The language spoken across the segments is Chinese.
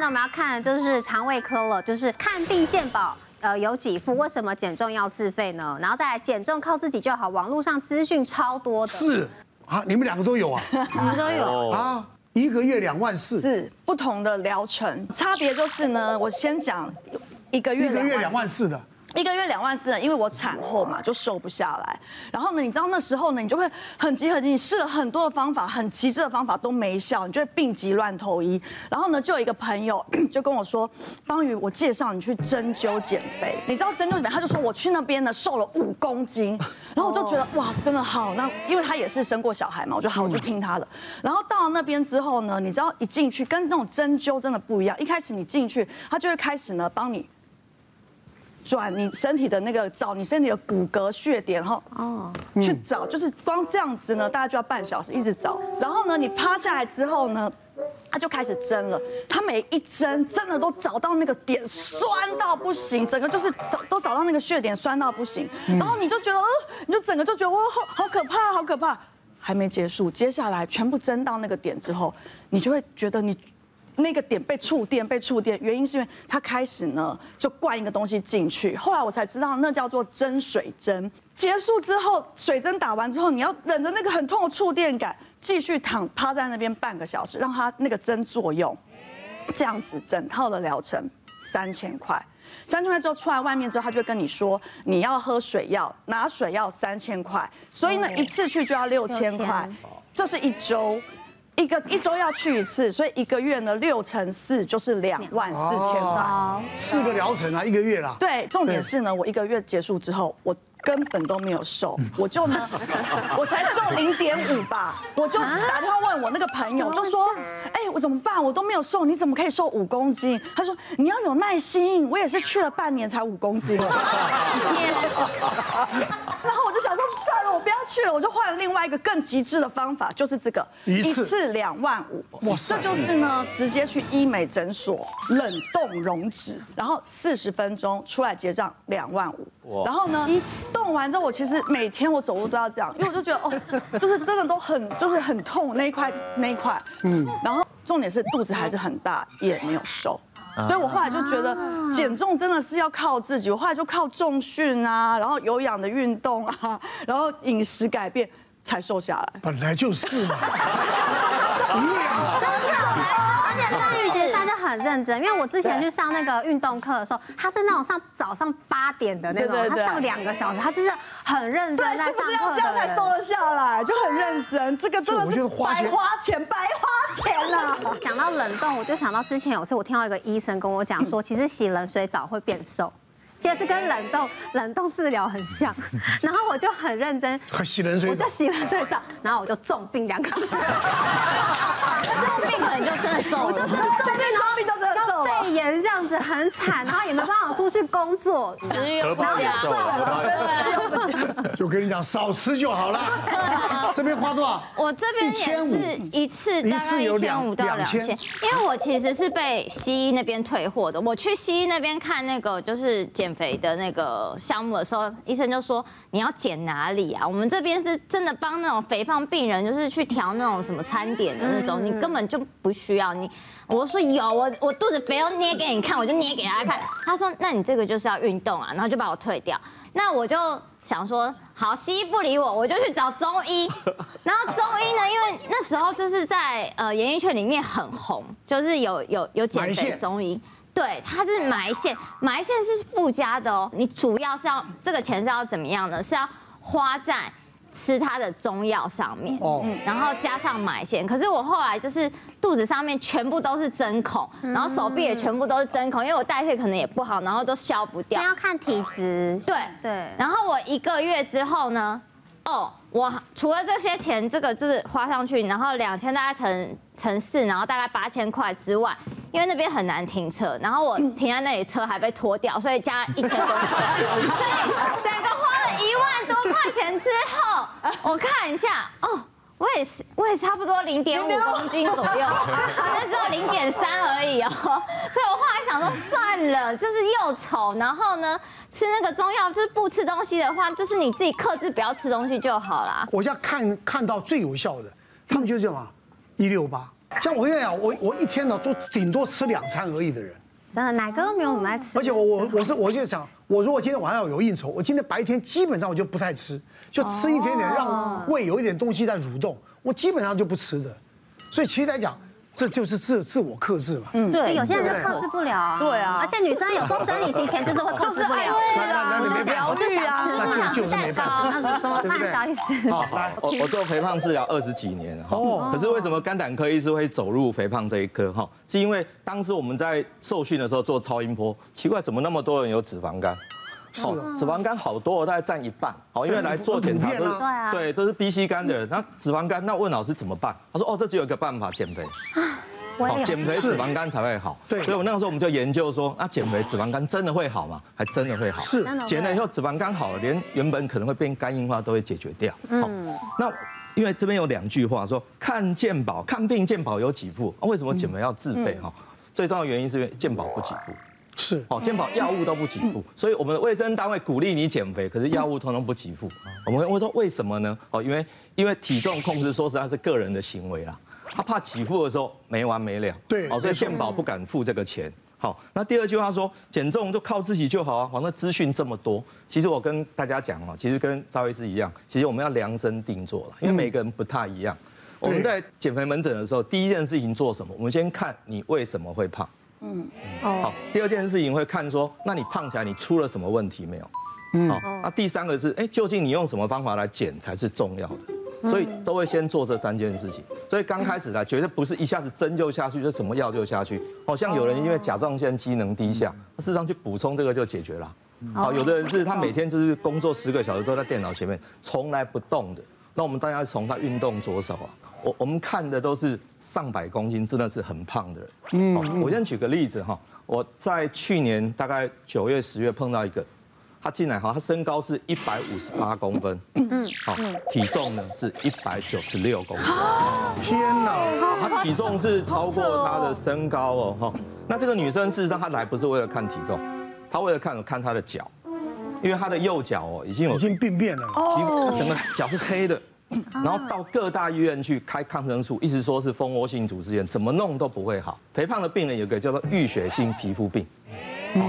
呢，我们要看的就是肠胃科了，就是看病健保。 有几副？为什么减重要自费呢？然后再来减重靠自己就好，网络上资讯超多的。是啊，你们两个都有啊，你们都有啊，一个月2万4，是不同的疗程，差别就是呢，我先讲一个月2万4的。 1个月2万4，因为我产后嘛就瘦不下来，然后呢，你知道那时候呢，你就会很急，你试了很多的方法，很极致的方法都没效，你就会病急乱投医。然后呢，就有一个朋友就跟我说，方瑜，我介绍你去针灸减肥。你知道针灸减肥，他就说我去那边呢瘦了5公斤，然后我就觉得哇，真的好。那因为他也是生过小孩嘛，我就好，我就听他的。然后到了那边之后呢，你知道一进去跟那种针灸真的不一样，一开始你进去，他就会开始呢帮你。 转你身体的那个，找你身体的骨骼血点，哈，哦，去找，就是光这样子呢，大概就要半小时，一直找。然后呢，你趴下来之后呢，他就开始针了。他每一针真的都找到那个点，酸到不行，整个就是都找到那个血点，酸到不行。然后你就觉得，你就整个就觉得哇，好可怕，好可怕。还没结束，接下来全部针到那个点之后，你就会觉得你。 那个点被触电，原因是因为他开始呢就灌一个东西进去，后来我才知道那叫做针水针。结束之后，水针打完之后，你要忍着那个很痛的触电感，继续趴在那边半个小时，让他那个针作用。这样子整套的疗程3000块，3000块之后出来外面之后，他就会跟你说你要喝水药，拿水药3000块，所以呢一次去就要6000块，这是1周。 一周要去一次，所以1个月呢6乘4就是2万4千块，4个疗程啊，1个月啦。对，重点是呢，我1个月结束之后，我根本都没有瘦，我就呢，我才瘦0.5吧，我就打电话问我那个朋友，就说，哎，我怎么办？我都没有瘦，你怎么可以瘦5公斤？他说你要有耐心，我也是去了半年才5公斤。然后我就想说，算了，我不要去了，我就换了另外一个更极致的方法，就是这个1次2万5，哇塞！这就是呢，直接去医美诊所冷冻溶脂，然后40分钟出来结账2万5，然后呢，冻完之后，我其实每天我走路都要这样，因为我就觉得哦，就是真的都很痛那一块，然后重点是肚子还是很大，也没有瘦。 所以我后来就觉得减重真的是要靠自己，我后来就靠重训啊，然后有氧的运动啊，然后饮食改变才瘦下来。本来就是嘛。而且方瑜其实算是很认真，因为我之前去上那个运动课的时候，他是那种上早上8点的那种，他上2个小时，他就是很认真在上课的。对，是不是要这样才瘦得下来？就很认真，这个真的是白花钱啊！讲到冷冻，我就想到之前有次我听到一个医生跟我讲说，其实洗冷水澡会变瘦。 这是跟冷冻治疗很像，然后我就很认真，我就洗冷水澡，然后我就重病2个月，重病可能就真的瘦了，我就真的重病，然后病就真的瘦了，肺炎这样子很惨，然后也没办法出去工作，然后就瘦了，就跟你讲少吃就好了。这边花多少？我这边也是一次有1500到2000，因为我其实是被西医那边退货的，我去西医那边看那个就是减。 减肥的那个项目的时候，医生就说你要减哪里啊？我们这边是真的帮那种肥胖病人，就是去调那种什么餐点的那种，你根本就不需要你。我说有，我肚子肥要捏给你看，我就捏给他看。他说那你这个就是要运动啊，然后就把我退掉。那我就想说好，西医不理我，我就去找中医。然后中医呢，因为那时候就是在演艺圈里面很红，就是有减肥中医。 对，它是埋线，埋线是附加的哦。你主要是要这个钱是要怎么样呢？是要花在吃它的中药上面，然后加上埋线。可是我后来就是肚子上面全部都是针孔，然后手臂也全部都是针孔，因为我代谢可能也不好，然后都消不掉。那要看体质。对。然后我1个月之后呢，我除了这些钱，这个就是花上去，然后2000大概乘4，然后大概8000块之外。 因为那边很难停车，然后我停在那里，车还被拖掉，所以加1000多块，所以整个花了1万多块钱之后，我看一下，我也差不多0.5公斤左右，好像只有0.3而已哦，所以我后来想说算了，就是又丑，然后呢吃那个中药，就是不吃东西的话，就是你自己克制，不要吃东西就好啦。我要看到最有效的，他们就是什么168。像我跟你讲，我一天呢都顶多吃2餐而已的人。真的，奶哥都没有很爱吃。而且我就想，我如果今天晚上有应酬，我今天白天基本上我就不太吃，就吃一点点，让胃有一点东西在蠕动，我基本上就不吃的。所以其实来讲。 这就是自我克制嘛，嗯，对，有些人就克制不了啊，对啊，而且女生有时候生理期前就是会克制不了，我就想吃嘛，就是没办法，那怎么办？小医师，好，来，我做肥胖治疗20几年了哈，可是为什么肝胆科医师会走入肥胖这一科哈？是因为当时我们在受训的时候做超音波，奇怪怎么那么多人有脂肪肝？ 好，脂肪肝好多，大概占1半。好，因为来做检查都是对，都是 B、C 肝的人。那脂肪肝，那问老师怎么办？他说哦，这只有一个办法，减肥。好，减肥脂肪肝才会好。对，所以我那个时候我们就研究说，那减肥脂肪肝真的会好吗？还真的会好。是，减了以后脂肪肝好了，连原本可能会变肝硬化都会解决掉。嗯，那因为这边有2句话说，看健保，看病健保有几副？为什么减肥要自费？哈，最重要的原因是因为健保不给付。 是哦，健保药物都不给付，所以我们的卫生单位鼓励你减肥，可是药物通通不给付。我们会说为什么呢？哦，因为体重控制说实在是个人的行为啦，他怕给付的时候没完没了。对，哦，所以健保不敢付这个钱。好，那第2句话说减重就靠自己就好啊。好，那资讯这么多，其实我跟大家讲哦，其实跟赵医师一样，其实我们要量身定做啦，因为每个人不太一样。我们在减肥门诊的时候，第一件事情做什么？我们先看你为什么会胖。 嗯，好。第2件事情会看说，那你胖起来你出了什么问题没有？嗯，好。那第3个是，哎，究竟你用什么方法来减才是重要的？所以都会先做这3件事情。所以刚开始来，绝对不是一下子针灸下去，就什么药就下去。好像有人因为甲状腺机能低下，事实上去补充这个就解决了。好，有的人是他每天就是工作10个小时都在电脑前面，从来不动的。那我们当然要从他运动着手啊。 我们看的都是上百公斤，真的是很胖的人。嗯，我先举个例子哈，我在去年大概9月、10月碰到一个，他进来哈，他身高是158公分，嗯，好，体重呢是196公斤。天哪，他体重是超过他的身高哦哈。那这个女生事实上她来不是为了看体重，她为了看她的脚，因为她的右脚哦已经病变了，她整个脚是黑的。 然后到各大医院去开抗生素，一直说是蜂窝性组织炎，怎么弄都不会好。肥胖的病人有个叫做淤血性皮肤病，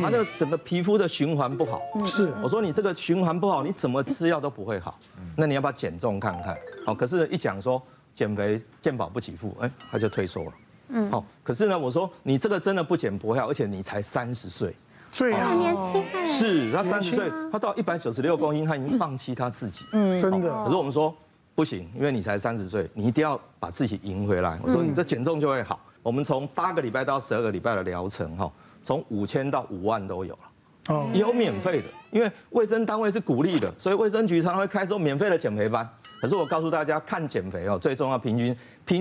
他这个整个皮肤的循环不好。是，我说你这个循环不好，你怎么吃药都不会好。那你要不要减重看看？好，可是一讲说减肥健保不给付，哎，他就退缩了。嗯，好，可是呢，我说你这个真的不减不要，而且你才30岁。 对啊，年轻是，他30岁，他到196公斤，他已经放弃他自己。嗯，真的。可是我们说。 不行，因为你才30岁，你一定要把自己赢回来。我说你这减重就会好。我们从8个礼拜到12个礼拜的疗程，哈，从5000到5万都有了，哦，也有免费的，因为卫生单位是鼓励的，所以卫生局常常会开说免费的减肥班。可是我告诉大家，看减肥哦，最重要平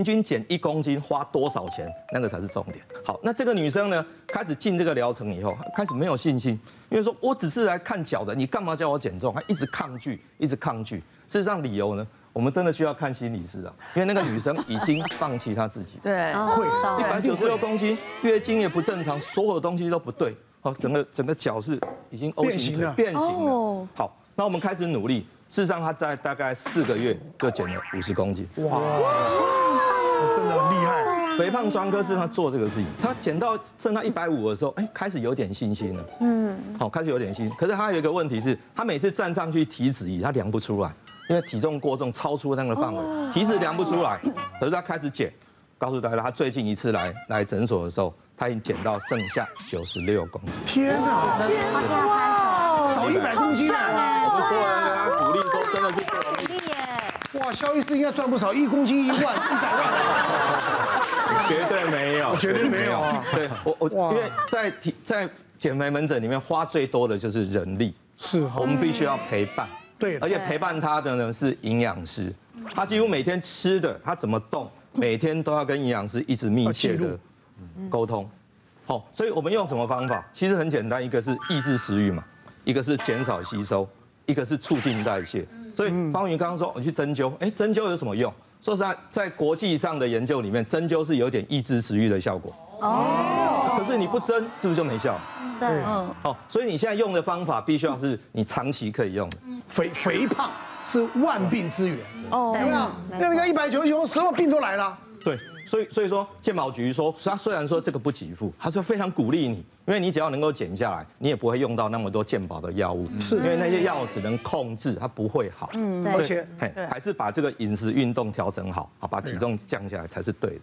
均减1公斤花多少钱，那个才是重点。好，那这个女生呢，开始进这个疗程以后，开始没有信心，因为说我只是来看脚的，你干嘛叫我减重？她一直抗拒，一直抗拒。事实上理由呢？ 我们真的需要看心理师啊，因为那个女生已经放弃她自己，对，会196公斤，月经也不正常，所有东西都不对，好，整个脚是已经 O 型了，变形了。好，那我们开始努力，事实上她在大概4个月就减了50公斤，哇，真的很厉害。 肥胖专科是他做这个事情，他减到剩下150的时候，哎，开始有点信心了。嗯，好，开始有点信心。可是他有一个问题是，他每次站上去体脂仪，他量不出来，因为体重过重超出那个范围，体脂量不出来。可是他开始减，告诉大家，他最近一次来诊所的时候，他已经减到剩下96公斤。天哪！天哪！少100公斤啊！我们所有人跟他鼓励说，真的是不容易。 哇，肖医师应该赚不少，1公斤100万，绝对没有，绝对没有啊！对我，因为在减肥门诊里面花最多的就是人力，是，我们必须要陪伴，对，而且陪伴他的呢是营养师，他几乎每天吃的，他怎么动，每天都要跟营养师一直密切的沟通，好，所以我们用什么方法？其实很简单，一个是抑制食欲嘛，一个是减少吸收，一个是促进代谢。 所以方云刚刚说，我去针灸，哎，针灸有什么用？说实在，在国际上的研究里面，针灸是有点抑制食欲的效果。哦，可是你不针，是不是就没效？对，嗯，好，所以你现在用的方法，必须要是你长期可以用的。肥胖是万病之源。哦，有没有？那你看190，什么病都来了。对，所以说健保局说，他虽然说这个不给付，他说非常鼓励你，因为你只要能够减下来，你也不会用到那么多健保的药物，是因为那些药只能控制，它不会好。嗯，而且还是把这个饮食运动调整好，好把体重降下来才是对的。